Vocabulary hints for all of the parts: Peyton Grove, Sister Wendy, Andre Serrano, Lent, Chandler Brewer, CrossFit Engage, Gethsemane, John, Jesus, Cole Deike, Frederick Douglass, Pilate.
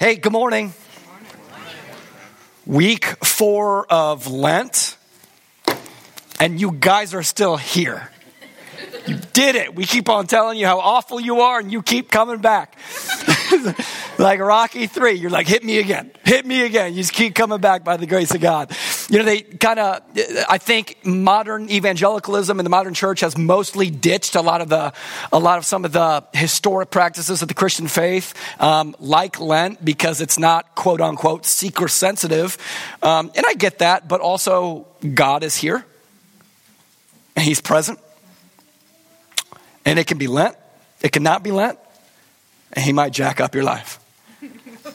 Hey, good morning. Week 4 of Lent, and you guys are still here. You did it. We keep on telling you how awful you are, and you keep coming back. Like Rocky 3, you're like, hit me again. You just keep coming back by the grace of God. You know, I think modern evangelicalism and the modern church has mostly ditched a lot of some of the historic practices of the Christian faith, like Lent, because it's not quote unquote seeker sensitive. And I get that, but also God is here and he's present, and it can be Lent. It cannot be Lent, and he might jack up your life.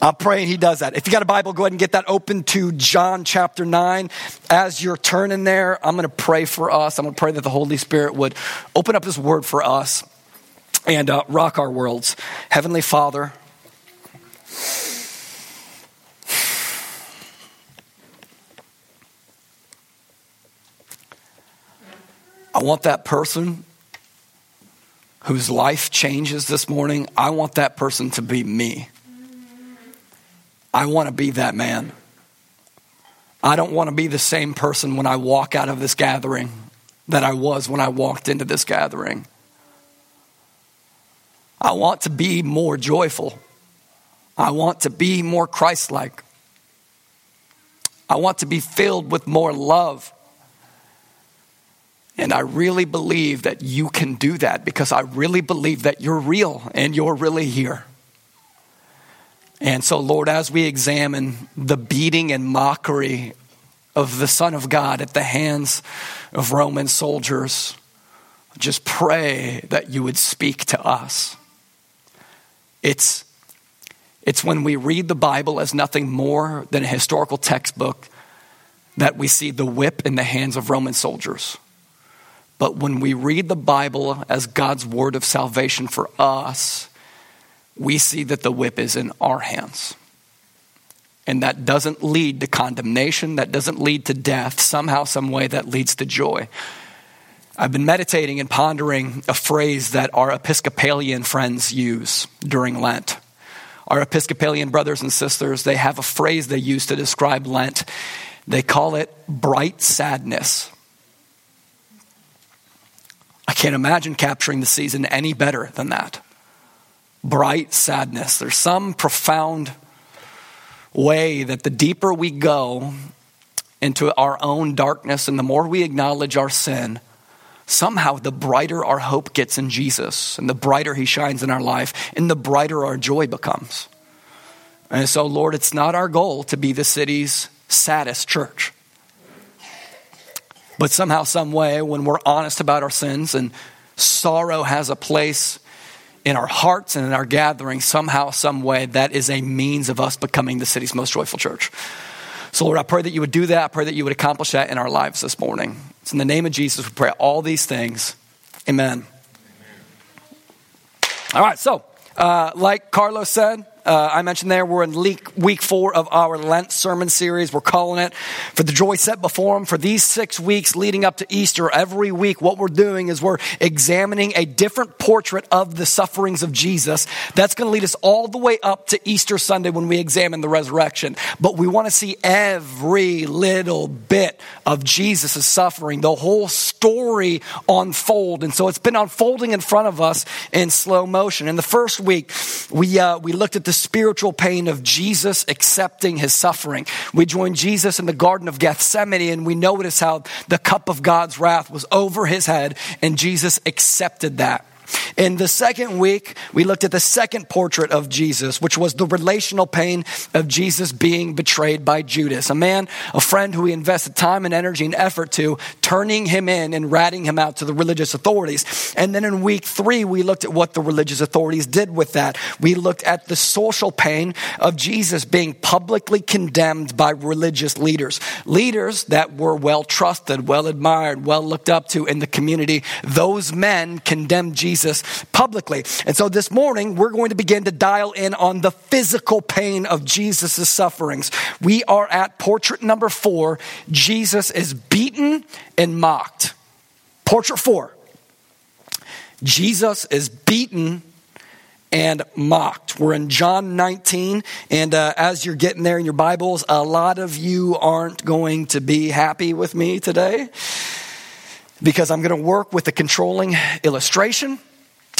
I'm praying he does that. If you got a Bible, go ahead and get that open to John chapter 9. As you're turning there, I'm going to pray for us. I'm going to pray that the Holy Spirit would open up his word for us and rock our worlds. Heavenly Father, I want that person whose life changes this morning. I want that person to be me. I want to be that man. I don't want to be the same person when I walk out of this gathering that I was when I walked into this gathering. I want to be more joyful. I want to be more Christ-like. I want to be filled with more love. And I really believe that you can do that, because I really believe that you're real and you're really here. And so, Lord, as we examine the beating and mockery of the Son of God at the hands of Roman soldiers, just pray that you would speak to us. It's when we read the Bible as nothing more than a historical textbook that we see the whip in the hands of Roman soldiers. But when we read the Bible as God's word of salvation for us, we see that the whip is in our hands. And that doesn't lead to condemnation. That doesn't lead to death. Somehow, some way, that leads to joy. I've been meditating and pondering a phrase that our Episcopalian friends use during Lent. Our Episcopalian brothers and sisters, they have a phrase they use to describe Lent. They call it bright sadness. I can't imagine capturing the season any better than that. Bright sadness. There's some profound way that the deeper we go into our own darkness and the more we acknowledge our sin, somehow the brighter our hope gets in Jesus, and the brighter he shines in our life, and the brighter our joy becomes. And so, Lord, it's not our goal to be the city's saddest church. But somehow, some way, when we're honest about our sins and sorrow has a place in our hearts and in our gatherings, somehow, some way, that is a means of us becoming the city's most joyful church. So, Lord, I pray that you would do that. I pray that you would accomplish that in our lives this morning. It's in the name of Jesus we pray all these things. Amen. All right, so like Carlos said, I mentioned there, we're in week 4 of our Lent sermon series. We're calling it For the Joy Set Before Him. For these 6 weeks leading up to Easter, every week what we're doing is we're examining a different portrait of the sufferings of Jesus. That's going to lead us all the way up to Easter Sunday when we examine the resurrection. But we want to see every little bit of Jesus' suffering, the whole story unfold. And so it's been unfolding in front of us in slow motion. In the first week, we looked at the spiritual pain of Jesus accepting his suffering. We joined Jesus in the Garden of Gethsemane, and we noticed how the cup of God's wrath was over his head, and Jesus accepted that. In the second week, we looked at the second portrait of Jesus, which was the relational pain of Jesus being betrayed by Judas, a friend who he invested time and energy and effort to, turning him in and ratting him out to the religious authorities. And then in week 3, we looked at what the religious authorities did with that. We looked at the social pain of Jesus being publicly condemned by religious leaders that were well trusted, well admired, well looked up to in the community. Those men condemned Jesus publicly. And so this morning, we're going to begin to dial in on the physical pain of Jesus' sufferings. We are at portrait number 4. Jesus is beaten and mocked. Portrait 4. Jesus is beaten and mocked. We're in John 19, and as you're getting there in your Bibles, a lot of you aren't going to be happy with me today because I'm going to work with a controlling illustration,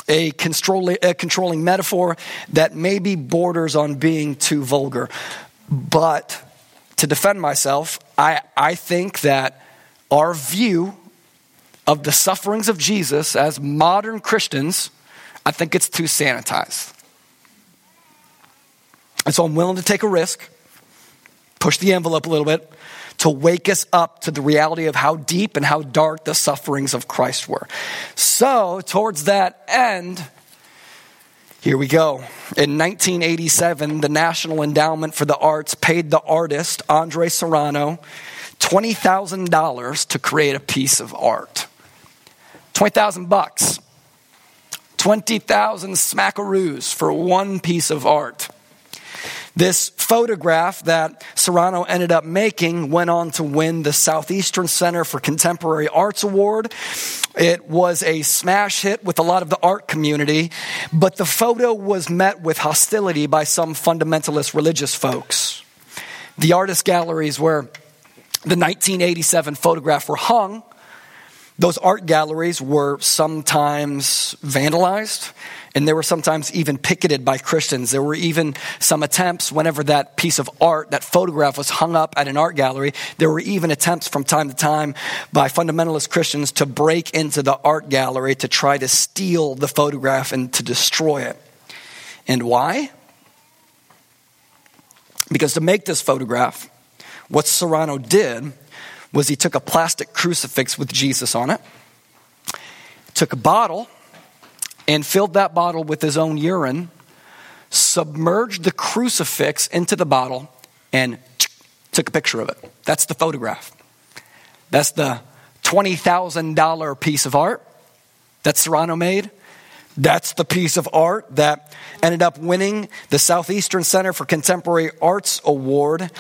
a controlling metaphor that maybe borders on being too vulgar. But to defend myself, I think that our view of the sufferings of Jesus as modern Christians, I think it's too sanitized. And so I'm willing to take a risk, push the envelope a little bit, to wake us up to the reality of how deep and how dark the sufferings of Christ were. So towards that end, here we go. In 1987, the National Endowment for the Arts paid the artist, Andre Serrano, $20,000 to create a piece of art. $20,000. 20,000 smackaroos for one piece of art. This photograph that Serrano ended up making went on to win the Southeastern Center for Contemporary Arts Award. It was a smash hit with a lot of the art community, but the photo was met with hostility by some fundamentalist religious folks. The artist galleries where the 1987 photograph were hung, those art galleries were sometimes vandalized, and they were sometimes even picketed by Christians. There were even some attempts, whenever that piece of art, that photograph was hung up at an art gallery, there were even attempts from time to time by fundamentalist Christians to break into the art gallery to try to steal the photograph and to destroy it. And why? Because to make this photograph, what Serrano did was he took a plastic crucifix with Jesus on it, took a bottle, and filled that bottle with his own urine, submerged the crucifix into the bottle, and took a picture of it. That's the photograph. That's the $20,000 piece of art that Serrano made. That's the piece of art that ended up winning the Southeastern Center for Contemporary Arts Award.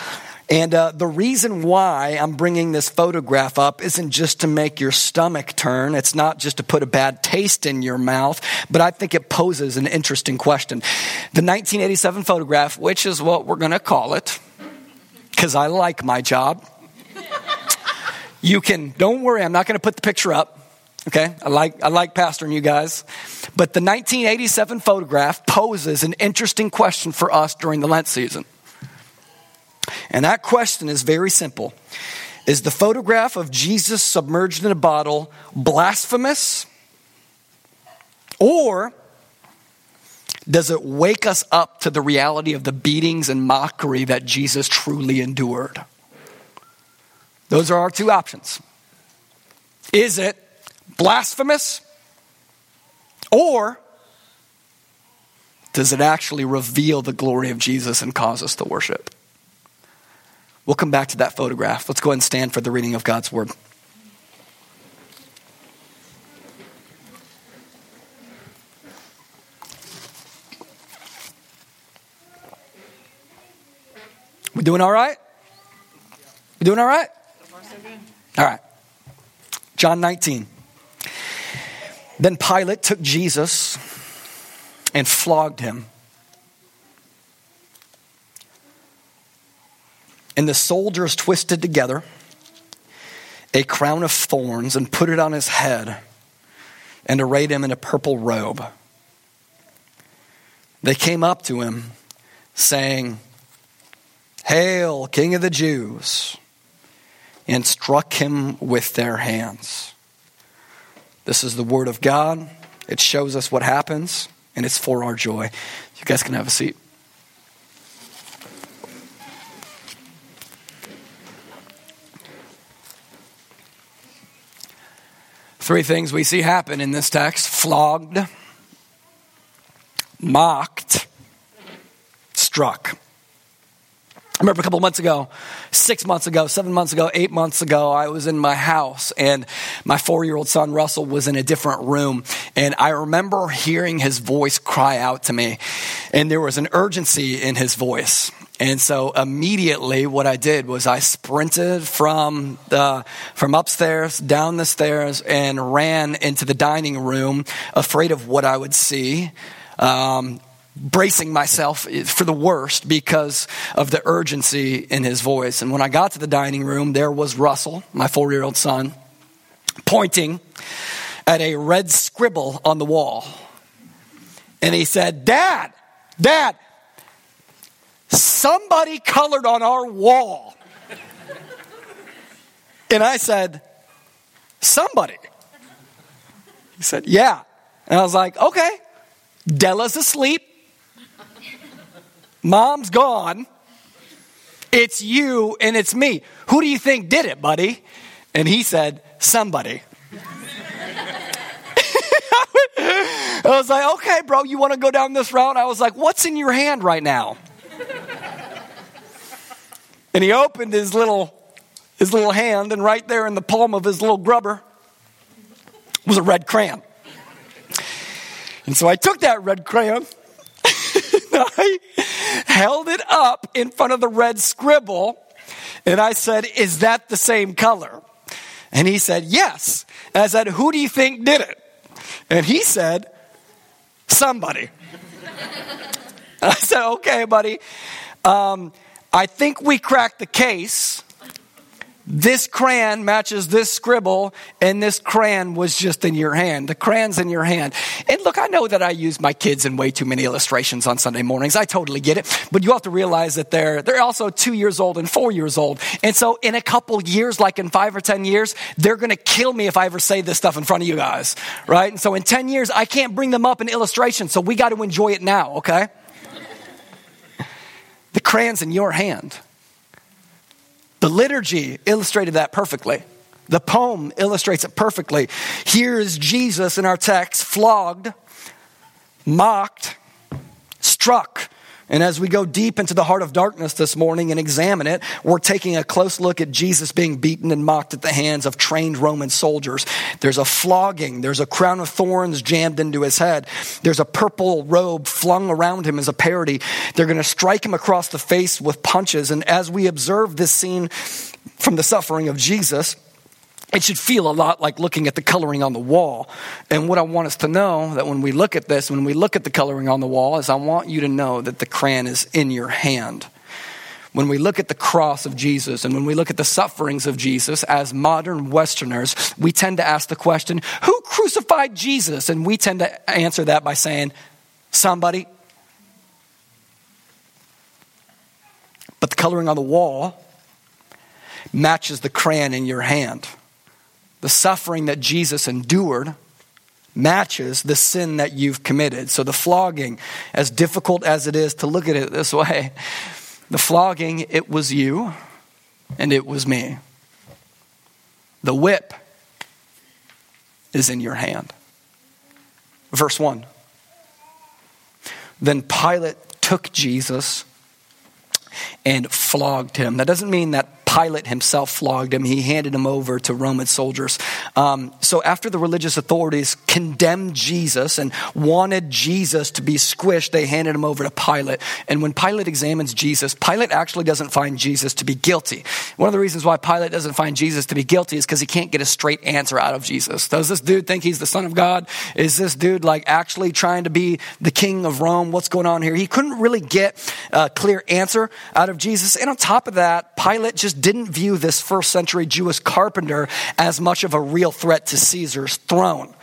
And the reason why I'm bringing this photograph up isn't just to make your stomach turn. It's not just to put a bad taste in your mouth, but I think it poses an interesting question. The 1987 photograph, which is what we're going to call it, because I like my job. You can, don't worry, I'm not going to put the picture up. Okay, I like pastoring you guys. But the 1987 photograph poses an interesting question for us during the Lent season. And that question is very simple. Is the photograph of Jesus submerged in a bottle blasphemous? Or does it wake us up to the reality of the beatings and mockery that Jesus truly endured? Those are our two options. Is it blasphemous? Or does it actually reveal the glory of Jesus and cause us to worship? We'll come back to that photograph. Let's go ahead and stand for the reading of God's word. We doing all right? We doing all right? So far, so good. All right. John 19. Then Pilate took Jesus and flogged him. And the soldiers twisted together a crown of thorns and put it on his head and arrayed him in a purple robe. They came up to him saying, "Hail, King of the Jews," and struck him with their hands. This is the word of God. It shows us what happens, and it's for our joy. You guys can have a seat. Three things we see happen in this text: flogged, mocked, struck. I remember a couple months ago, 6 months ago, 7 months ago, 8 months ago, I was in my house and my 4-year-old son Russell was in a different room. And I remember hearing his voice cry out to me, and there was an urgency in his voice. And so immediately what I did was I sprinted from upstairs, down the stairs, and ran into the dining room, afraid of what I would see. bracing myself for the worst because of the urgency in his voice. And when I got to the dining room, there was Russell, my 4-year-old son, pointing at a red scribble on the wall. And he said, Dad, somebody colored on our wall. And I said, somebody. He said, yeah. And I was like, okay, Della's asleep. Mom's gone. It's you and it's me. Who do you think did it, buddy? And he said, somebody. I was like, okay, bro, you want to go down this route? I was like, what's in your hand right now? And he opened his little hand, and right there in the palm of his little grubber was a red crayon. And so I took that red crayon, and I held it up in front of the red scribble, and I said, is that the same color? And he said, yes. And I said, who do you think did it? And he said, somebody. I said, okay, buddy. I think we cracked the case. This crayon matches this scribble, and this crayon was just in your hand. The crayon's in your hand. And look, I know that I use my kids in way too many illustrations on Sunday mornings. I totally get it. But you have to realize that they're also 2 years old and 4 years old. And so in a couple years, like in 5 or 10 years, they're going to kill me if I ever say this stuff in front of you guys, right? And so in 10 years, I can't bring them up in illustration. So we got to enjoy it now, okay? The crayon's in your hand. The liturgy illustrated that perfectly. The poem illustrates it perfectly. Here is Jesus in our text, flogged, mocked, struck. And as we go deep into the heart of darkness this morning and examine it, we're taking a close look at Jesus being beaten and mocked at the hands of trained Roman soldiers. There's a flogging. There's a crown of thorns jammed into his head. There's a purple robe flung around him as a parody. They're going to strike him across the face with punches. And as we observe this scene from the suffering of Jesus, it should feel a lot like looking at the coloring on the wall. And what I want us to know that when we look at this, when we look at the coloring on the wall, is I want you to know that the crayon is in your hand. When we look at the cross of Jesus and when we look at the sufferings of Jesus as modern Westerners, we tend to ask the question, who crucified Jesus? And we tend to answer that by saying, somebody. But the coloring on the wall matches the crayon in your hand. The suffering that Jesus endured matches the sin that you've committed. So the flogging, as difficult as it is to look at it this way, the flogging, it was you and it was me. The whip is in your hand. Verse 1. Then Pilate took Jesus and flogged him. That doesn't mean that Pilate himself flogged him. He handed him over to Roman soldiers. So after the religious authorities condemned Jesus and wanted Jesus to be squished, they handed him over to Pilate. And when Pilate examines Jesus, Pilate actually doesn't find Jesus to be guilty. One of the reasons why Pilate doesn't find Jesus to be guilty is because he can't get a straight answer out of Jesus. Does this dude think he's the Son of God? Is this dude like actually trying to be the king of Rome? What's going on here? He couldn't really get a clear answer out of Jesus. And on top of that, Pilate just didn't view this first century Jewish carpenter as much of a real threat to Caesar's throne.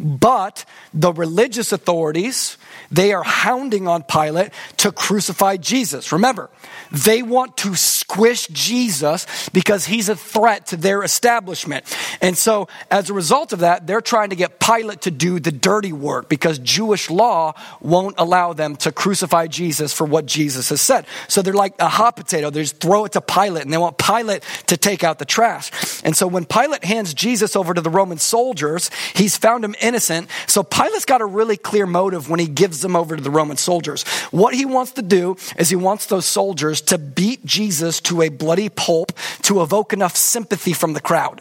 But the religious authorities, they are hounding on Pilate to crucify Jesus. Remember, they want to squish Jesus because he's a threat to their establishment. And so as a result of that, they're trying to get Pilate to do the dirty work because Jewish law won't allow them to crucify Jesus for what Jesus has said. So they're like a hot potato. They just throw it to Pilate and they want Pilate to take out the trash. And so when Pilate hands Jesus over to the Roman soldiers, he's found him innocent. So Pilate's got a really clear motive when he gives them over to the Roman soldiers. What he wants to do is he wants those soldiers to beat Jesus to a bloody pulp to evoke enough sympathy from the crowd.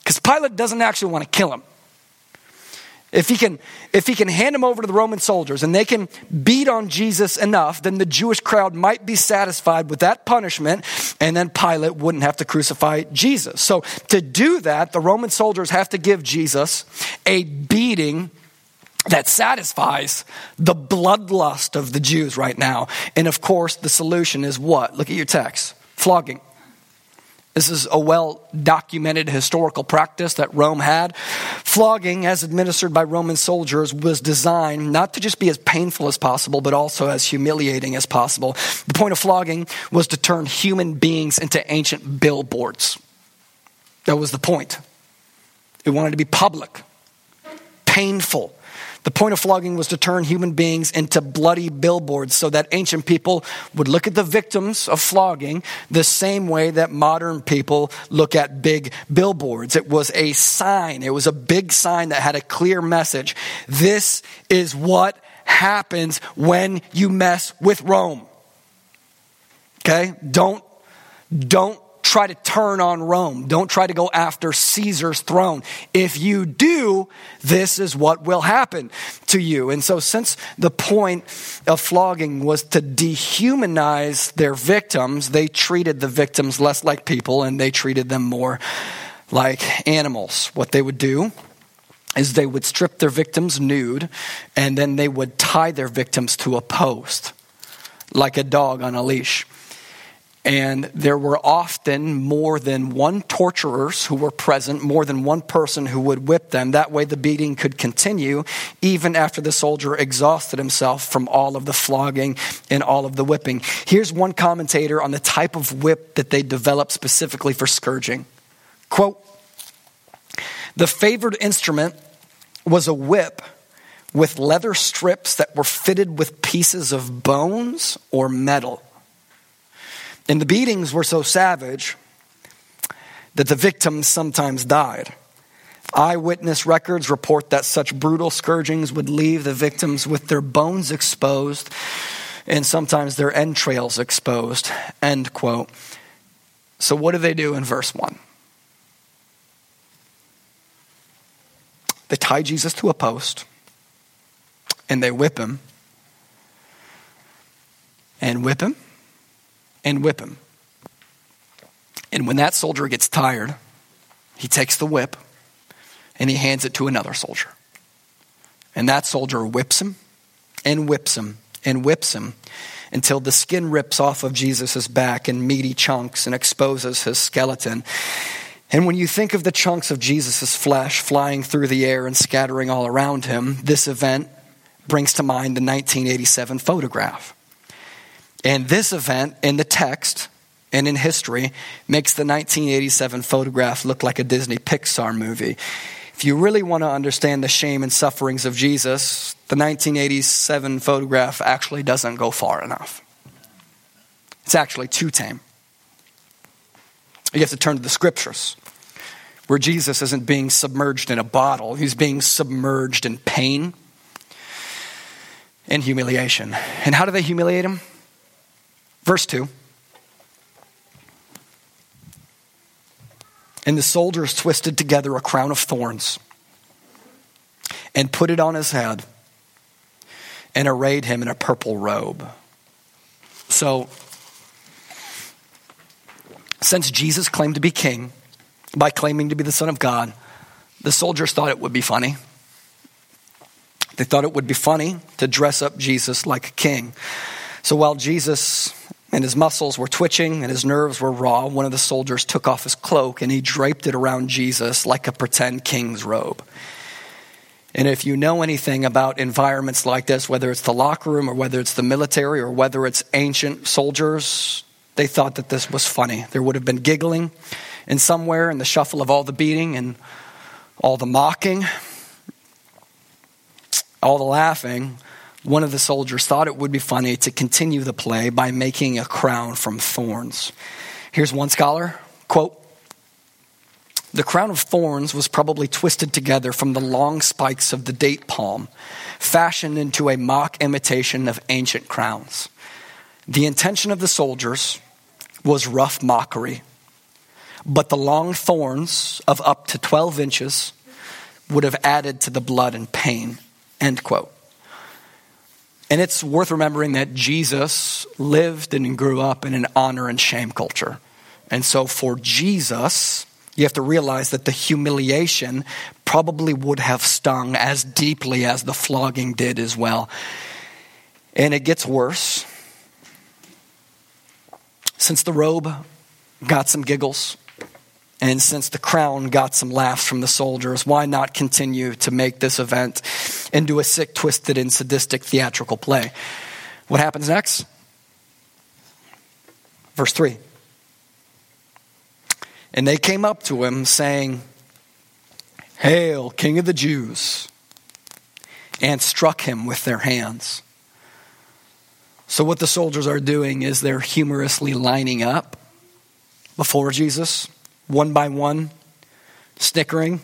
Because Pilate doesn't actually want to kill him. If he can hand him over to the Roman soldiers and they can beat on Jesus enough, then the Jewish crowd might be satisfied with that punishment, and then Pilate wouldn't have to crucify Jesus. So to do that, the Roman soldiers have to give Jesus a beating that satisfies the bloodlust of the Jews right now. And of course, the solution is what? Look at your text. Flogging. This is a well-documented historical practice that Rome had. Flogging, as administered by Roman soldiers, was designed not to just be as painful as possible, but also as humiliating as possible. The point of flogging was to turn human beings into ancient billboards. That was the point. It wanted to be public, painful. The point of flogging was to turn human beings into bloody billboards so that ancient people would look at the victims of flogging the same way that modern people look at big billboards. It was a sign. It was a big sign that had a clear message. This is what happens when you mess with Rome. Okay? Don't try to turn on Rome. Don't try to go after Caesar's throne. If you do, this is what will happen to you. And so since the point of flogging was to dehumanize their victims, they treated the victims less like people and they treated them more like animals. What they would do is they would strip their victims nude and then they would tie their victims to a post like a dog on a leash. And there were often more than one torturers who were present, more than one person who would whip them. That way the beating could continue even after the soldier exhausted himself from all of the flogging and all of the whipping. Here's one commentator on the type of whip that they developed specifically for scourging. Quote, "The favored instrument was a whip with leather strips that were fitted with pieces of bones or metal. And the beatings were so savage that the victims sometimes died. Eyewitness records report that such brutal scourgings would leave the victims with their bones exposed and sometimes their entrails exposed." End quote. So what do they do in verse 1? They tie Jesus to a post and they whip him and whip him. And whip him. And when that soldier gets tired, he takes the whip and he hands it to another soldier. And that soldier whips him and whips him and whips him until the skin rips off of Jesus' back in meaty chunks and exposes his skeleton. And when you think of the chunks of Jesus' flesh flying through the air and scattering all around him, this event brings to mind the 1987 photograph. And this event in the text and in history makes the 1987 photograph look like a Disney Pixar movie. If you really want to understand the shame and sufferings of Jesus, the 1987 photograph actually doesn't go far enough. It's actually too tame. You have to turn to the scriptures where Jesus isn't being submerged in a bottle. He's being submerged in pain and humiliation. And how do they humiliate him? Verse 2, "And the soldiers twisted together a crown of thorns and put it on his head and arrayed him in a purple robe." So, since Jesus claimed to be king by claiming to be the Son of God, the soldiers thought it would be funny. They thought it would be funny to dress up Jesus like a king. So while Jesus and his muscles were twitching and his nerves were raw, one of the soldiers took off his cloak and he draped it around Jesus like a pretend king's robe. And if you know anything about environments like this, whether it's the locker room or whether it's the military or whether it's ancient soldiers, they thought that this was funny. There would have been giggling and somewhere in the shuffle of all the beating and all the mocking, all the laughing, one of the soldiers thought it would be funny to continue the play by making a crown from thorns. Here's one scholar, quote, "The crown of thorns was probably twisted together from the long spikes of the date palm, fashioned into a mock imitation of ancient crowns. The intention of the soldiers was rough mockery, but the long thorns of up to 12 inches would have added to the blood and pain," end quote. And it's worth remembering that Jesus lived and grew up in an honor and shame culture. And so for Jesus, You have to realize that the humiliation probably would have stung as deeply as the flogging did as well. And it gets worse. Since the robe got some giggles, and since the crown got some laughs from the soldiers, why not continue to make this event into a sick, twisted, and sadistic theatrical play? What happens next? Verse 3. And they came up to him saying, "Hail, King of the Jews," and struck him with their hands. So what the soldiers are doing is they're humorously lining up before Jesus, one by one, snickering.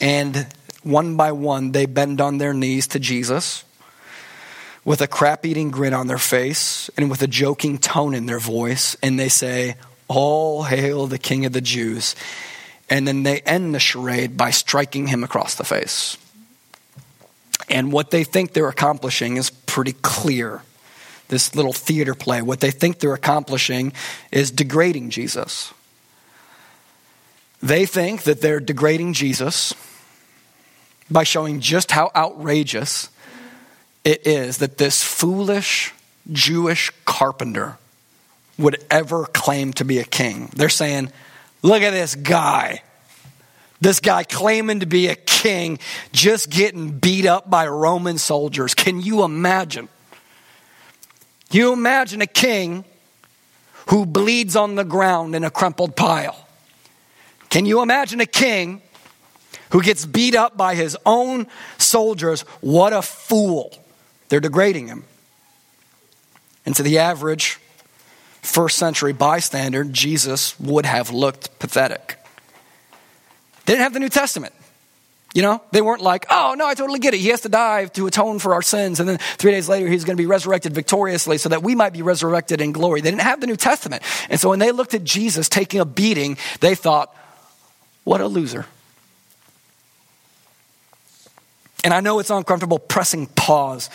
And one by one, they bend on their knees to Jesus with a crap-eating grin on their face and with a joking tone in their voice. And they say, "All hail the King of the Jews." And then they end the charade by striking him across the face. And what they think they're accomplishing is pretty clear. This little theater play, what they think they're accomplishing is degrading Jesus. They think that they're degrading Jesus by showing just how outrageous it is that this foolish Jewish carpenter would ever claim to be a king. They're saying, "Look at this guy. This guy claiming to be a king, just getting beat up by Roman soldiers." Can you imagine? Can you imagine a king who bleeds on the ground in a crumpled pile? Can you imagine a king who gets beat up by his own soldiers? What a fool. They're degrading him. And to the average first century bystander, Jesus would have looked pathetic. They didn't have the New Testament. You know, they weren't like, "Oh, no, I totally get it. He has to die to atone for our sins. And then 3 days later, he's going to be resurrected victoriously so that we might be resurrected in glory." They didn't have the New Testament. And so when they looked at Jesus taking a beating, they thought, "What a loser." And I know it's uncomfortable pressing pause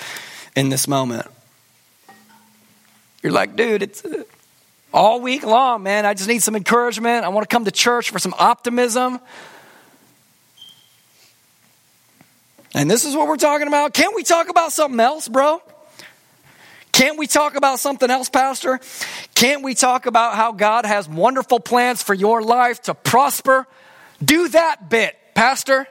in this moment. You're like, "Dude, it's all week long, man. I just need some encouragement. I want to come to church for some optimism." And this is what we're talking about. Can't we talk about something else, bro? Can't we talk about something else, Pastor? Can't we talk about how God has wonderful plans for your life to prosper? Do that bit, Pastor.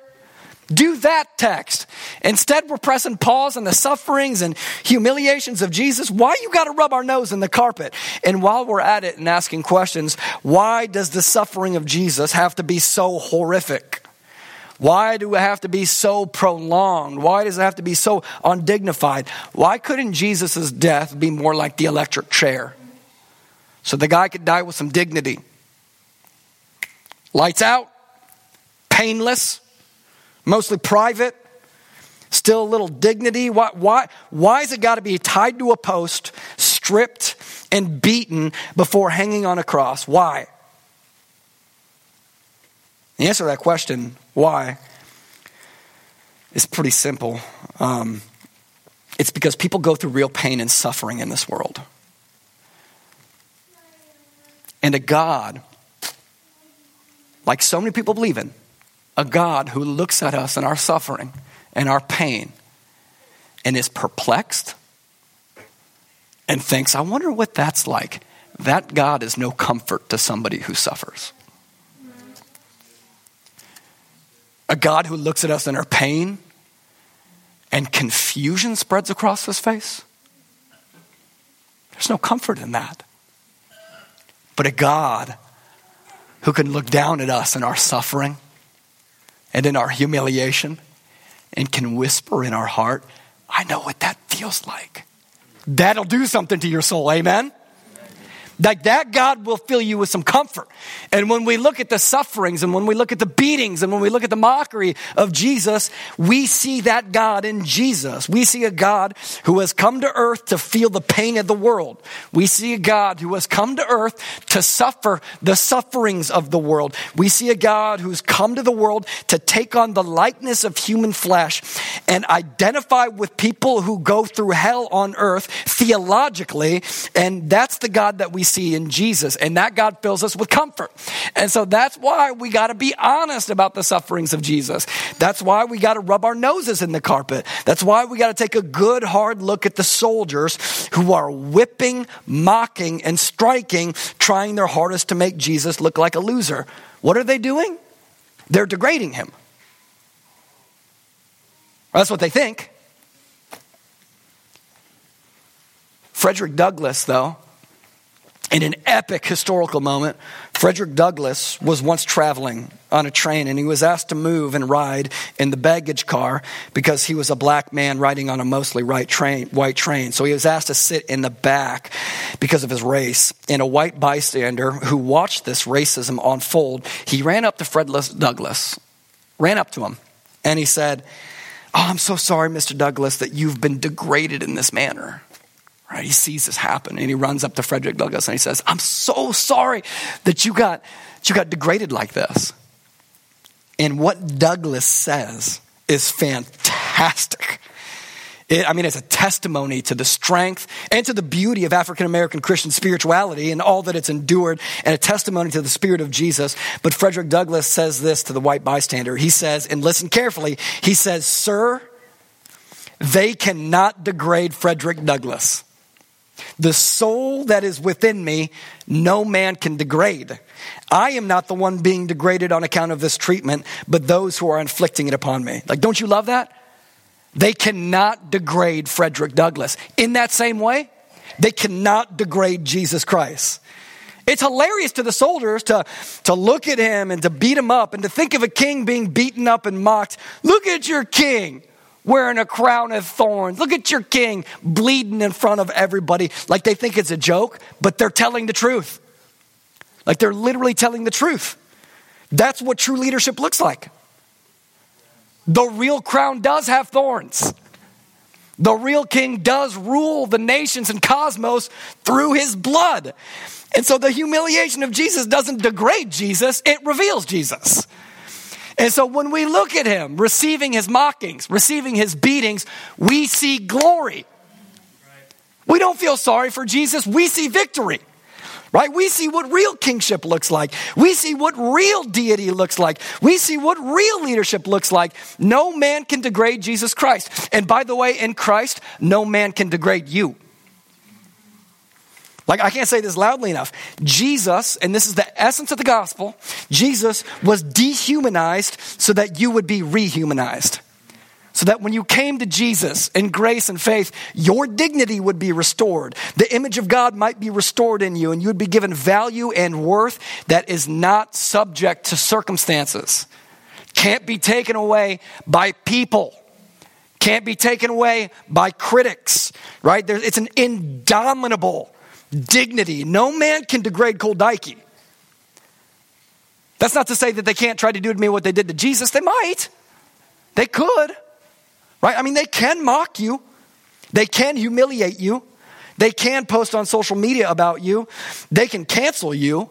Do that text. Instead, we're pressing pause on the sufferings and humiliations of Jesus. Why you got to rub our nose in the carpet? And while we're at it and asking questions, why does the suffering of Jesus have to be so horrific? Why do it have to be so prolonged? Why does it have to be so undignified? Why couldn't Jesus' death be more like the electric chair? So the guy could die with some dignity. Lights out, painless, mostly private, still a little dignity. Why has it got to be tied to a post, stripped and beaten before hanging on a cross? Why? The answer to that question, why, is pretty simple. It's because people go through real pain and suffering in this world. And a God, like so many people believe in, a God who looks at us and our suffering and our pain and is perplexed and thinks, "I wonder what that's like." That God is no comfort to somebody who suffers. A God who looks at us in our pain and confusion spreads across his face. There's no comfort in that. But a God who can look down at us in our suffering and in our humiliation and can whisper in our heart, "I know what that feels like." That'll do something to your soul, amen? Like that God will fill you with some comfort. And when we look at the sufferings and when we look at the beatings and when we look at the mockery of Jesus, we see that God in Jesus. We see a God who has come to earth to feel the pain of the world. We see a God who has come to earth to suffer the sufferings of the world. We see a God who's come to the world to take on the likeness of human flesh and identify with people who go through hell on earth theologically. And that's the God that we see in Jesus, and that God fills us with comfort. And so that's why we got to be honest about the sufferings of Jesus. That's why we got to rub our noses in the carpet. That's why we got to take a good hard look at the soldiers who are whipping, mocking, and striking, trying their hardest to make Jesus look like a loser. What are they doing? They're degrading him. That's what they think. Frederick Douglass, though, in an epic historical moment, Frederick Douglass was once traveling on a train, and he was asked to move and ride in the baggage car because he was a black man riding on a mostly white train. So he was asked to sit in the back because of his race. And a white bystander who watched this racism unfold, he ran up to Frederick Douglass, ran up to him, and he said, "Oh, I'm so sorry, Mr. Douglass, that you've been degraded in this manner." Right, he sees this happen, and he runs up to Frederick Douglass and he says, "I'm so sorry that you got degraded like this." And what Douglass says is fantastic. It's a testimony to the strength and to the beauty of African-American Christian spirituality and all that it's endured, and a testimony to the spirit of Jesus. But Frederick Douglass says this to the white bystander. He says, and listen carefully, he says, "Sir, they cannot degrade Frederick Douglass. The soul that is within me, no man can degrade. I am not the one being degraded on account of this treatment, but those who are inflicting it upon me." Like, don't you love that? They cannot degrade Frederick Douglass. In that same way, they cannot degrade Jesus Christ. It's hilarious to the soldiers to look at him and to beat him up and to think of a king being beaten up and mocked. Look at your king wearing a crown of thorns. Look at your king bleeding in front of everybody. Like, they think it's a joke, but they're telling the truth. Like, they're literally telling the truth. That's what true leadership looks like. The real crown does have thorns. The real king does rule the nations and cosmos through his blood. And so the humiliation of Jesus doesn't degrade Jesus, it reveals Jesus. And so when we look at him, receiving his mockings, receiving his beatings, we see glory. We don't feel sorry for Jesus, we see victory. Right? We see what real kingship looks like. We see what real deity looks like. We see what real leadership looks like. No man can degrade Jesus Christ. And by the way, in Christ, no man can degrade you. Like, I can't say this loudly enough. Jesus, and this is the essence of the gospel, Jesus was dehumanized so that you would be rehumanized. So that when you came to Jesus in grace and faith, your dignity would be restored. The image of God might be restored in you, and you would be given value and worth that is not subject to circumstances. Can't be taken away by people. Can't be taken away by critics, right? It's an indomitable dignity. No man can degrade Cole Deike. That's not to say that they can't try to do to me what they did to Jesus. They might. They could. Right? I mean, they can mock you. They can humiliate you. They can post on social media about you. They can cancel you.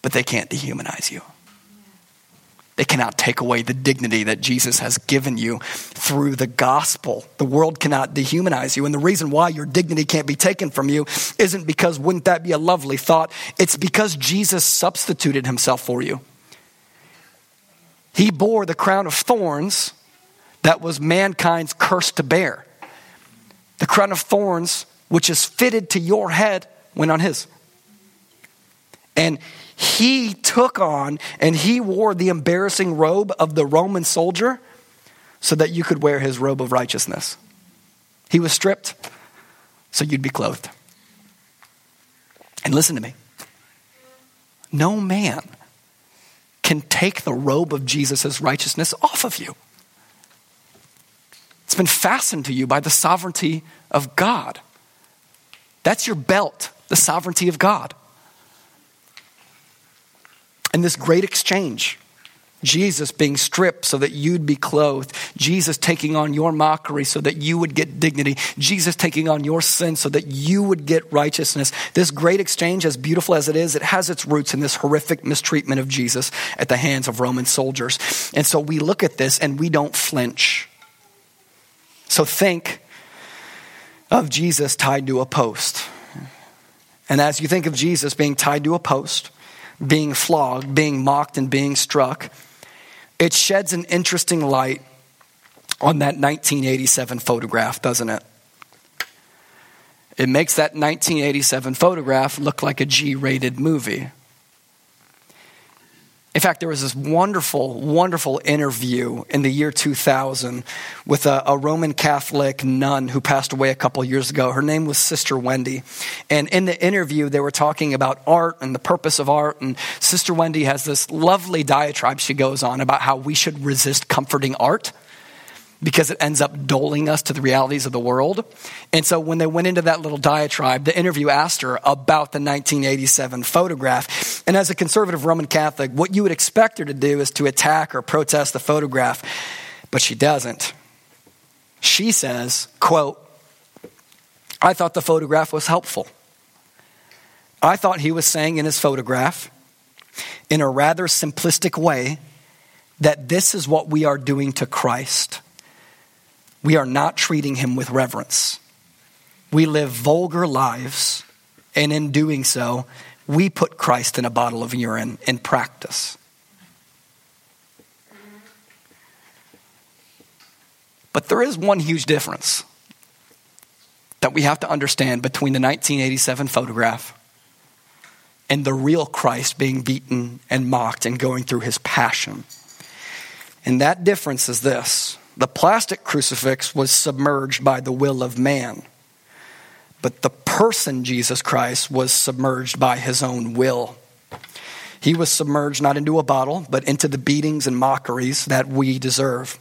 But they can't dehumanize you. They cannot take away the dignity that Jesus has given you through the gospel. The world cannot dehumanize you. And the reason why your dignity can't be taken from you isn't because, wouldn't that be a lovely thought? It's because Jesus substituted himself for you. He bore the crown of thorns that was mankind's curse to bear. The crown of thorns, which is fitted to your head, went on his. And he took on and he wore the embarrassing robe of the Roman soldier so that you could wear his robe of righteousness. He was stripped so you'd be clothed. And listen to me. No man can take the robe of Jesus' righteousness off of you. It's been fastened to you by the sovereignty of God. That's your belt, the sovereignty of God. And this great exchange, Jesus being stripped so that you'd be clothed, Jesus taking on your mockery so that you would get dignity, Jesus taking on your sin so that you would get righteousness. This great exchange, as beautiful as it is, it has its roots in this horrific mistreatment of Jesus at the hands of Roman soldiers. And so we look at this and we don't flinch. So think of Jesus tied to a post. And as you think of Jesus being tied to a post, being flogged, being mocked, and being struck, it sheds an interesting light on that 1987 photograph, doesn't it? It makes that 1987 photograph look like a G-rated movie. In fact, there was this wonderful, wonderful interview in the year 2000 with a Roman Catholic nun who passed away a couple years ago. Her name was Sister Wendy. And in the interview, they were talking about art and the purpose of art. And Sister Wendy has this lovely diatribe she goes on about how we should resist comforting art, because it ends up doling us to the realities of the world. And so when they went into that little diatribe, the interview asked her about the 1987 photograph. And as a conservative Roman Catholic, what you would expect her to do is to attack or protest the photograph, but she doesn't. She says, quote, "I thought the photograph was helpful. I thought he was saying in his photograph, in a rather simplistic way, that this is what we are doing to Christ. We are not treating him with reverence. We live vulgar lives, and in doing so, we put Christ in a bottle of urine in practice." But there is one huge difference that we have to understand between the 1987 photograph and the real Christ being beaten and mocked and going through his passion. And that difference is this. The plastic crucifix was submerged by the will of man, but the person Jesus Christ was submerged by his own will. He was submerged not into a bottle, but into the beatings and mockeries that we deserve.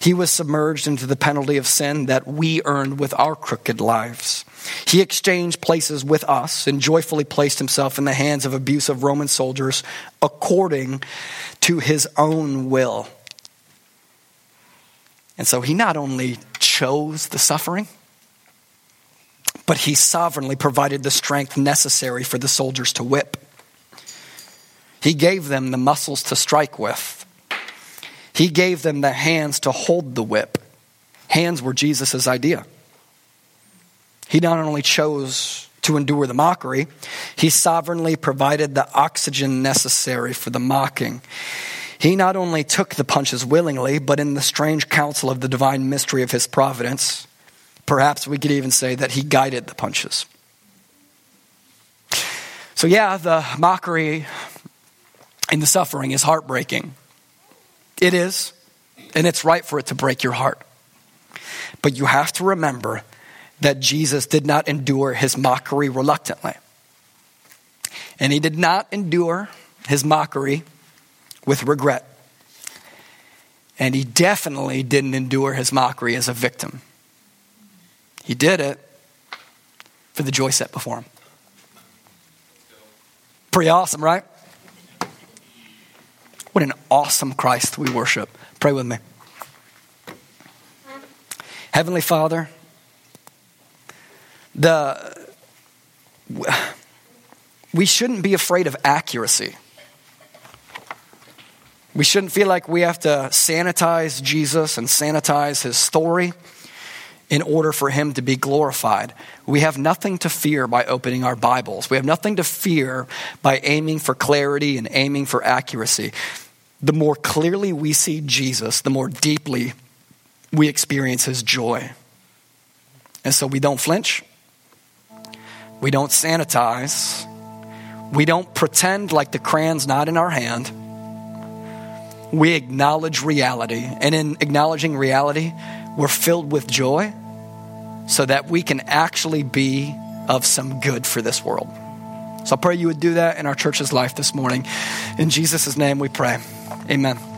He was submerged into the penalty of sin that we earned with our crooked lives. He exchanged places with us and joyfully placed himself in the hands of abusive Roman soldiers according to his own will. And so he not only chose the suffering, but he sovereignly provided the strength necessary for the soldiers to whip. He gave them the muscles to strike with. He gave them the hands to hold the whip. Hands were Jesus' idea. He not only chose to endure the mockery, he sovereignly provided the oxygen necessary for the mocking. He not only took the punches willingly, but in the strange counsel of the divine mystery of his providence, perhaps we could even say that he guided the punches. So yeah, the mockery and the suffering is heartbreaking. It is, and it's right for it to break your heart. But you have to remember that Jesus did not endure his mockery reluctantly. And he did not endure his mockery with regret. And he definitely didn't endure his mockery as a victim. He did it for the joy set before him. Pretty awesome, right? What an awesome Christ we worship. Pray with me. Heavenly Father, we shouldn't be afraid of accuracy. We shouldn't feel like we have to sanitize Jesus and sanitize his story in order for him to be glorified. We have nothing to fear by opening our Bibles. We have nothing to fear by aiming for clarity and aiming for accuracy. The more clearly we see Jesus, the more deeply we experience his joy. And so we don't flinch. We don't sanitize. We don't pretend like the cran's not in our hand. We acknowledge reality, and in acknowledging reality, we're filled with joy so that we can actually be of some good for this world. So I pray you would do that in our church's life this morning. In Jesus' name we pray. Amen.